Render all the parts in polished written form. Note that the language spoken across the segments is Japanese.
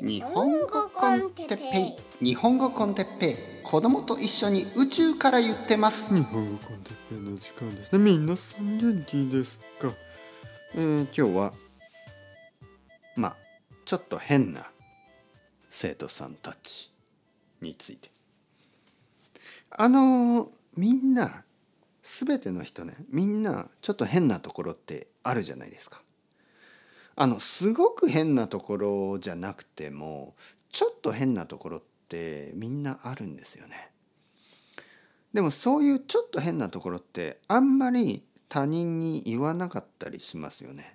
日本語コンテッペイ、日本語コンテッペイ、子供と一緒に宇宙から言ってます。日本語コンテッペイの時間ですね。みんなさん元気ですか？今日はちょっと変な生徒さんたちについて、みんな、すべての人ね、みんなちょっと変なところってあるじゃないですか。すごく変なところじゃなくても、ちょっと変なところってみんなあるんですよね。でもそういうちょっと変なところってあんまり他人に言わなかったりしますよね。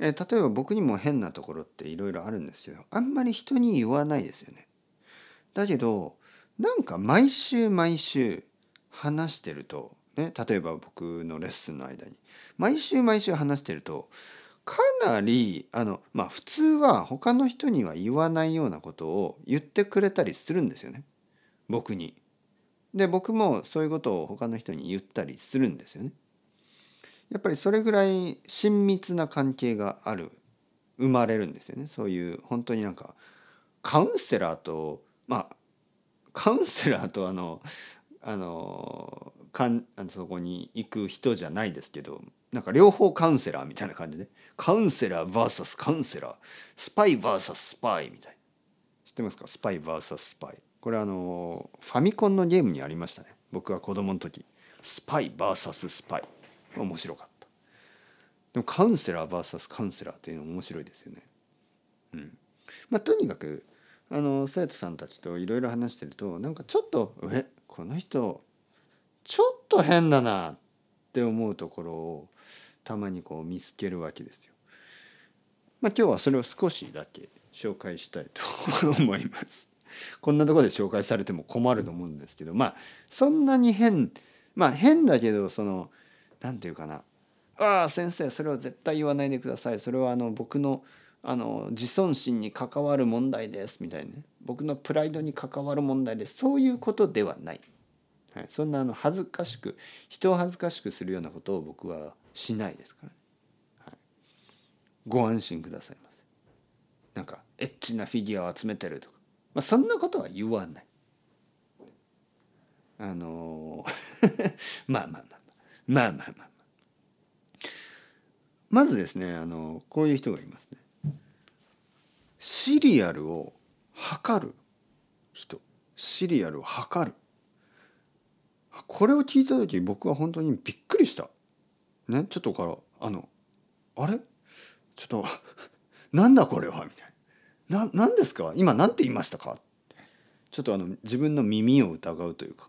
例えば僕にも変なところっていろいろあるんですよ。あんまり人に言わないですよね。だけどなんか毎週話してると、ね、例えば僕のレッスンの間に毎週話してると、かなり普通は他の人には言わないようなことを言ってくれたりするんですよね、僕に。で僕もそういうことを他の人に言ったりするんですよね。やっぱりそれぐらい親密な関係が生まれるんですよね。そういう本当になんかカウンセラーとそこに行く人じゃないですけど、なんか両方カウンセラーみたいな感じで、カウンセラー vs カウンセラー、スパイ vs スパイみたいな。知ってますか？スパイ vs スパイ。これファミコンのゲームにありましたね。僕が子供の時、スパイ vs スパイ。面白かった。でもカウンセラー vs カウンセラーというの面白いですよね。うん。とにかく生徒さんたちといろいろ話してると、なんかちょっとこの人ちょっと変だなって思うところをたまに見つけるわけですよ。今日はそれを少しだけ紹介したいと思います。こんなところで紹介されても困ると思うんですけど、そんなに変だけどなんていうかな、先生それは絶対言わないでください、それは僕の自尊心に関わる問題ですみたいな、ね、僕のプライドに関わる問題です、そういうことではない、はい、そんな人を恥ずかしくするようなことを僕はしないですからね、はい、ご安心くださいませ。なんかエッチなフィギュアを集めてるとか、そんなことは言わない。まずですね、こういう人がいますね。シリアルを測る。これを聞いた時僕は本当にびっくりした。ね、ちょっとからあれちょっとなんだこれはみたいな。なんですか？今なんて言いましたか？ちょっと自分の耳を疑うというか、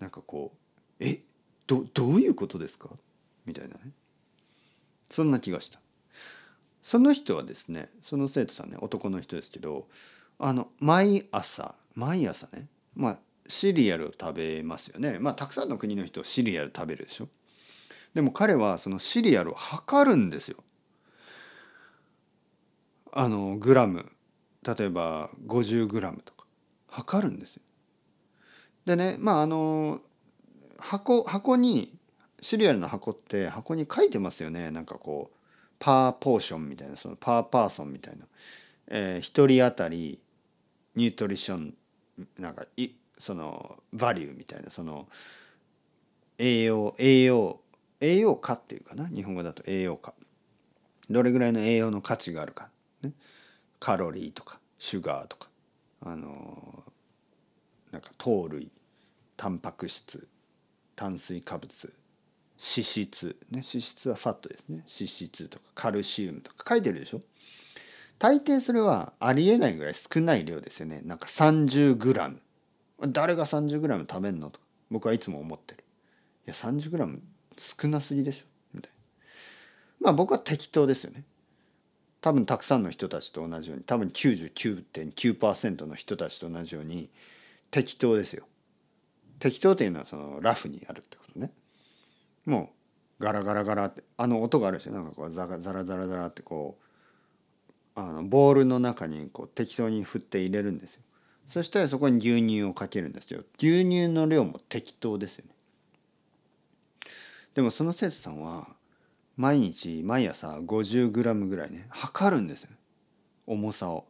なんかどういうことですかみたいなね、そんな気がした。その人はですね、その生徒さんね、男の人ですけど、毎朝ね、シリアルを食べますよね。たくさんの国の人シリアル食べるでしょ。でも彼はそのシリアルを測るんですよ。グラム、例えば50グラムとか測るんですよ。でね、箱にシリアルの箱って箱に書いてますよね。なんかパーポーションみたいな、そのパーソンみたいな、一人当たりニュートリション、なんかそのバリューみたいな、その栄養価っていうかな、日本語だと栄養価、どれぐらいの栄養の価値があるか、ね、カロリーとかシュガーとかなんか糖類、タンパク質、炭水化物、脂質、ね、脂質はファットですね、脂質とかカルシウムとか書いてるでしょ。大抵それはありえないぐらい少ない量ですよね。なんか30グラム、誰が30グラム食べんのとか僕はいつも思ってる。いや30グラム少なすぎでしょみたいな。僕は適当ですよね。多分たくさんの人たちと同じように、多分 99.9% の人たちと同じように適当ですよ。適当っていうのはそのラフにやるってことね。もうガラガラガラって音があるでしょ。なんかザラザラザラってボウルの中に適当に振って入れるんですよ。そしたらそこに牛乳をかけるんですよ。牛乳の量も適当ですよね。でもその生徒さんは毎朝50グラムぐらいね、測るんですよ、重さを。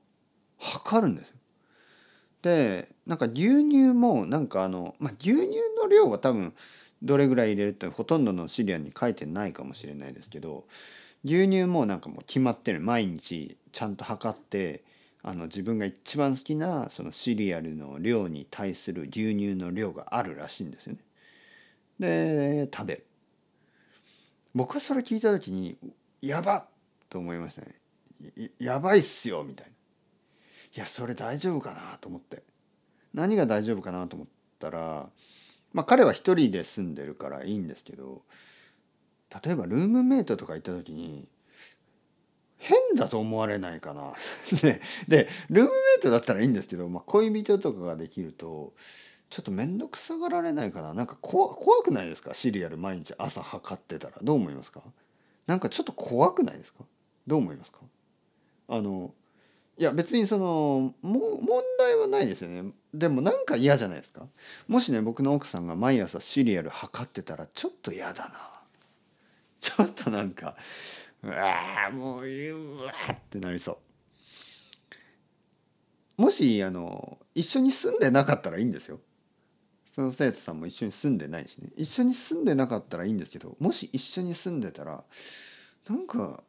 測るんですよ。でなんか牛乳もなんか牛乳の量は多分どれぐらい入れるってほとんどの資料に書いてないかもしれないですけど、牛乳もなんかもう決まってる、毎日ちゃんと測って自分が一番好きなそのシリアルの量に対する牛乳の量があるらしいんですよね。で食べる。僕はそれ聞いた時にやばっと思いましたね。やばいっすよみたいな。いやそれ大丈夫かなと思って、何が大丈夫かなと思ったら、まあ彼は一人で住んでるからいいんですけど、例えばルームメイトとか行った時に変だと思われないかなでルームメイトだったらいいんですけど、まあ、恋人とかができるとちょっと面倒くさがられないかな。なんか怖くないですか？シリアル毎日朝測ってたらどう思いますか？なんかちょっと怖くないですか？どう思いますか？いや別にその問題はないですよね。でもなんか嫌じゃないですか？もしね僕の奥さんが毎朝シリアル測ってたらちょっと嫌だな。ちょっとなんかうわーもううわーってなりそう。もし一緒に住んでなかったらいいんですよ。その生徒さんも一緒に住んでないしね。一緒に住んでなかったらいいんですけど、もし一緒に住んでたらなんか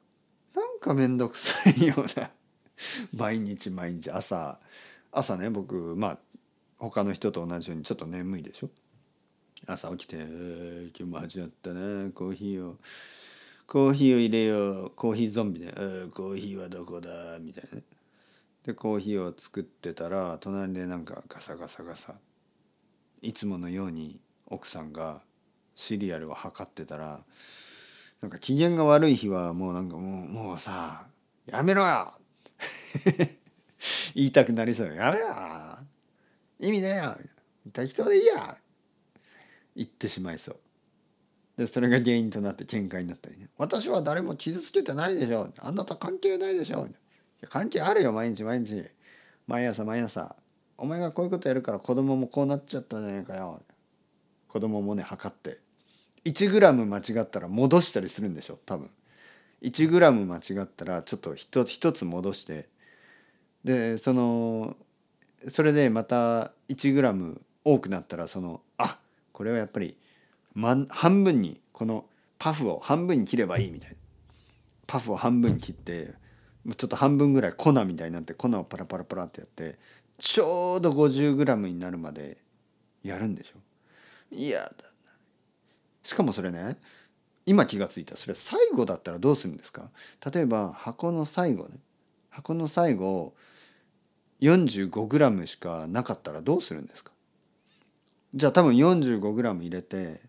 めんどくさいような毎日朝ね、僕他の人と同じようにちょっと眠いでしょ。朝起きて今日も始まったな、コーヒーを入れよう、コーヒーゾンビね、コーヒーはどこだみたいな。でコーヒーを作ってたら隣でなんかガサガサいつものように奥さんがシリアルを測ってたら、なんか機嫌が悪い日はもうなんかもうさやめろよ言いたくなりそう。やめろよ意味ねえよ適当でいいや言ってしまいそう。でそれが原因となって喧嘩になったりね。私は誰も傷つけてないでしょ、あなた関係ないでしょ。いや関係あるよ、毎日毎朝お前がこういうことやるから子供もこうなっちゃったじゃないかよ。子供もね測って1グラム間違ったら戻したりするんでしょ。多分1グラム間違ったらちょっと一つ戻して、でそれでまた1グラム多くなったらこれはやっぱり半分にこのパフを半分に切ればいいみたいな。パフを半分に切ってちょっと半分ぐらい粉みたいになって粉をパラってやってちょうど 50g になるまでやるんでしょ。いやだな。しかもそれね、今気がついた。それ最後だったらどうするんですか？例えば箱の最後 45g しかなかったらどうするんですか？じゃあ多分 45g 入れて、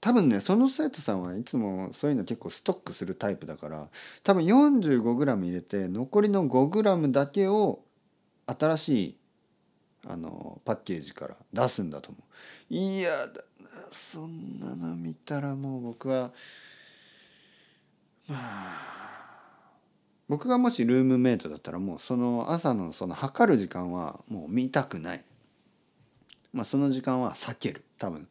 多分ねその生徒さんはいつもそういうの結構ストックするタイプだから、多分 45g 入れて残りの 5g だけを新しいパッケージから出すんだと思う。いやだな、そんなの見たらもう僕は僕がもしルームメイトだったらもうその朝のその測る時間はもう見たくない。その時間は避ける。多分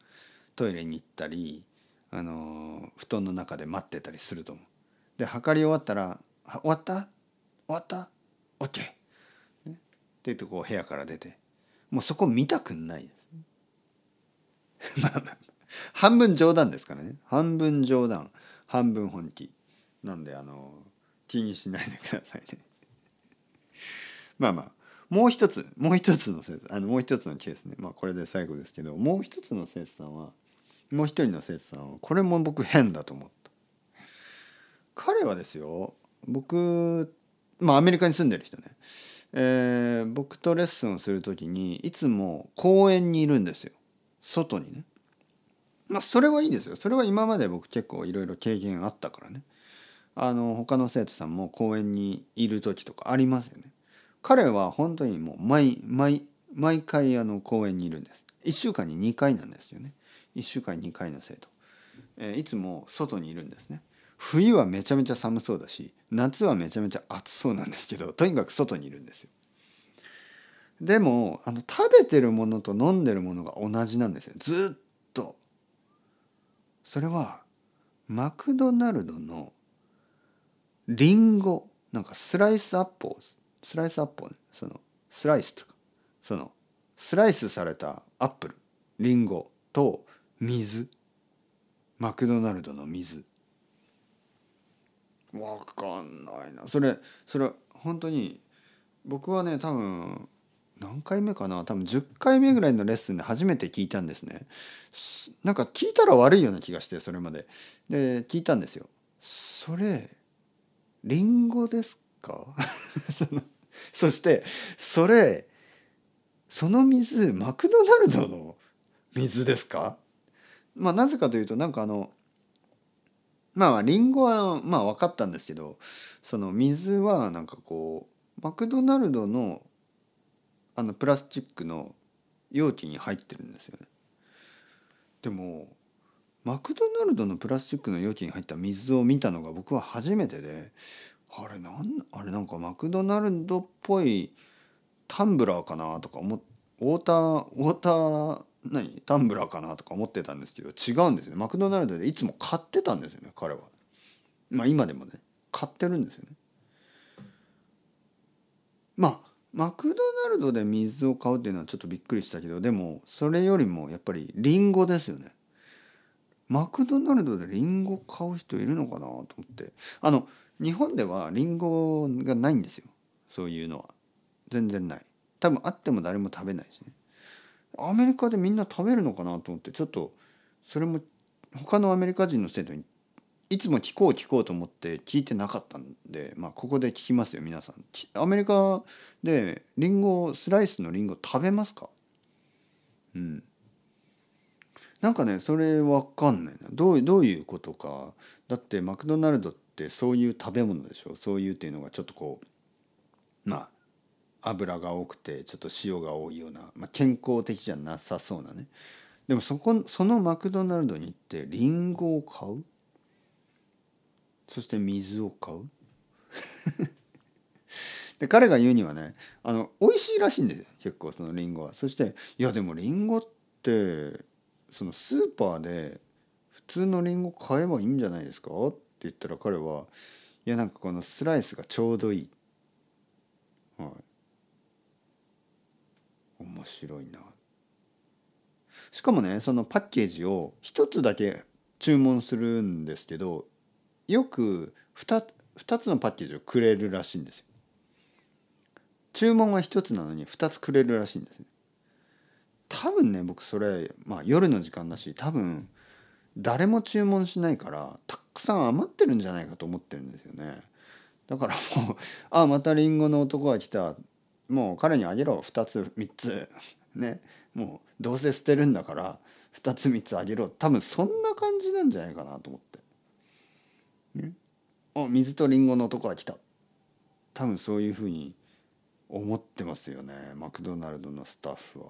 トイレに行ったり、布団の中で待ってたりすると思う。で測り終わったら終わった OK っていうとこう部屋から出て、もうそこ見たくないです半分冗談ですからね。半分冗談半分本気なんで気にしないでくださいねもう一つのケースね。これで最後ですけど、もう一人の生徒さんはこれも僕変だと思った。彼はですよ、僕アメリカに住んでる人ね、僕とレッスンをするときにいつも公園にいるんですよ、外にね。それはいいですよ。それは今まで僕結構いろいろ経験あったからね。他の生徒さんも公園にいるときとかありますよね。彼は本当にもう毎回公園にいるんです。1週間に2回なんですよね。1週間に2回の生徒、いつも外にいるんですね。冬はめちゃめちゃ寒そうだし、夏はめちゃめちゃ暑そうなんですけど、とにかく外にいるんですよ。でも食べてるものと飲んでるものが同じなんですよ、ずっと。それはマクドナルドのリンゴ、スライスアップを、そのスライスとか、そのスライスされたアップル、リンゴと水、マクドナルドの水、わかんないな。それ本当に僕はね、多分何回目かな、多分10回目ぐらいのレッスンで初めて聞いたんですね。なんか聞いたら悪いような気がして、それまでで聞いたんですよ。それリンゴですかそしてその水マクドナルドの水ですか。まあなぜかというと、なんかまあリンゴはまあ分かったんですけど、その水はなんかこうマクドナルドのプラスチックの容器に入ってるんですよね。でもマクドナルドのプラスチックの容器に入った水を見たのが僕は初めてで、あれなんかマクドナルドっぽいタンブラーかなとかタンブラーかなとか思ってたんですけど、違うんですね。マクドナルドでいつも買ってたんですよね、彼は。まあ今でもね買ってるんですよね。まあマクドナルドで水を買うっていうのはちょっとびっくりしたけど、でもそれよりもやっぱりリンゴですよね。マクドナルドでリンゴ買う人いるのかなと思って、日本ではリンゴがないんですよ、そういうのは全然ない。多分あっても誰も食べないしね。アメリカでみんな食べるのかなと思って、ちょっとそれも他のアメリカ人の生徒にいつも聞こうと思って聞いてなかったんで、まあここで聞きますよ皆さん。アメリカでリンゴ、スライスのリンゴ食べますか？うん。なんかね、それわかんないな。どういうことか。だってマクドナルドってそういう食べ物でしょ。そういうっていうのがちょっとこう、まあ油が多くてちょっと塩が多いような、まあ、健康的じゃなさそうなね。でもそのマクドナルドに行ってリンゴを買う、そして水を買うで彼が言うにはね、美味しいらしいんですよ、結構そのリンゴは。そしていやでもリンゴってそのスーパーで普通のリンゴ買えばいいんじゃないですかって言ったら、彼はいやなんかこのスライスがちょうどいい、はい、面白いな。しかもね、そのパッケージを一つだけ注文するんですけど、よく 2つのパッケージをくれるらしいんですよ。注文は1つなのに2つくれるらしいんですね。多分ね、僕それ、まあ夜の時間だし、多分誰も注文しないからたくさん余ってるんじゃないかと思ってるんですよね。だからもうあ、またリンゴの男が来た、もう彼にあげろ2つ3つね、もうどうせ捨てるんだから2つ3つあげろ、多分そんな感じなんじゃないかなと思って、ね、あ、水とリンゴの男が来た、多分そういうふうに思ってますよね、マクドナルドのスタッフは。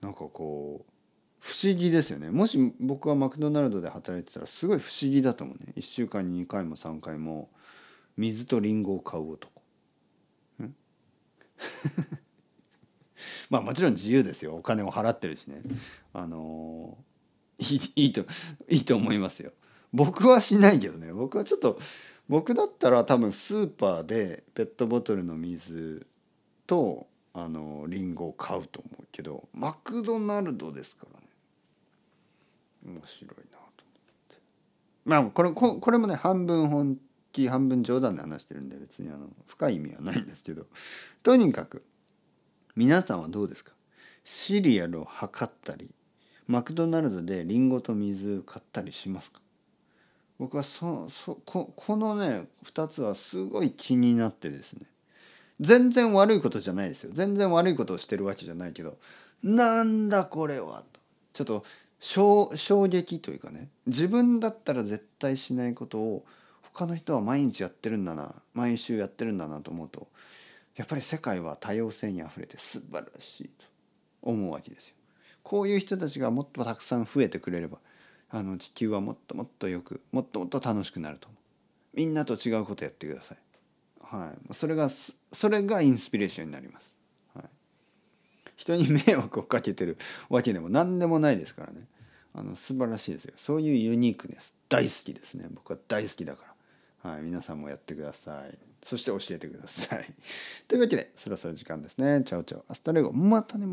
なんかこう不思議ですよね。もし僕がマクドナルドで働いてたらすごい不思議だと思うね。1週間に2回も3回も水とリンゴを買う男まあもちろん自由ですよ、お金を払ってるしね。いいと思いますよ。僕はしないけどね。僕はちょっと、僕だったら多分スーパーでペットボトルの水とリンゴを買うと思うけど、マクドナルドですからね。面白いなと思って。まあこれもね、半分本当半分冗談で話してるんで、別に深い意味はないんですけど、とにかく皆さんはどうですか？シリアルを測ったり、マクドナルドでリンゴと水買ったりしますか？僕はこのね2つはすごい気になってですね、全然悪いことじゃないですよ、全然悪いことをしてるわけじゃないけど、なんだこれはとちょっと衝撃というかね、自分だったら絶対しないことを他の人は毎日やってるんだな、毎週やってるんだなと思うと、やっぱり世界は多様性にあふれて素晴らしいと思うわけですよ。こういう人たちがもっとたくさん増えてくれれば、地球はもっともっとよく、もっともっと楽しくなると思う。みんなと違うことやってください。はい、それがインスピレーションになります。はい、人に迷惑をかけてるわけでも何でもないですからね。素晴らしいですよ。そういうユニークネス大好きですね。僕は大好きだから。はい、皆さんもやってください。そして教えてください。というわけで、そろそろ時間ですね。チャオチャオ。アスタレゴ。またね。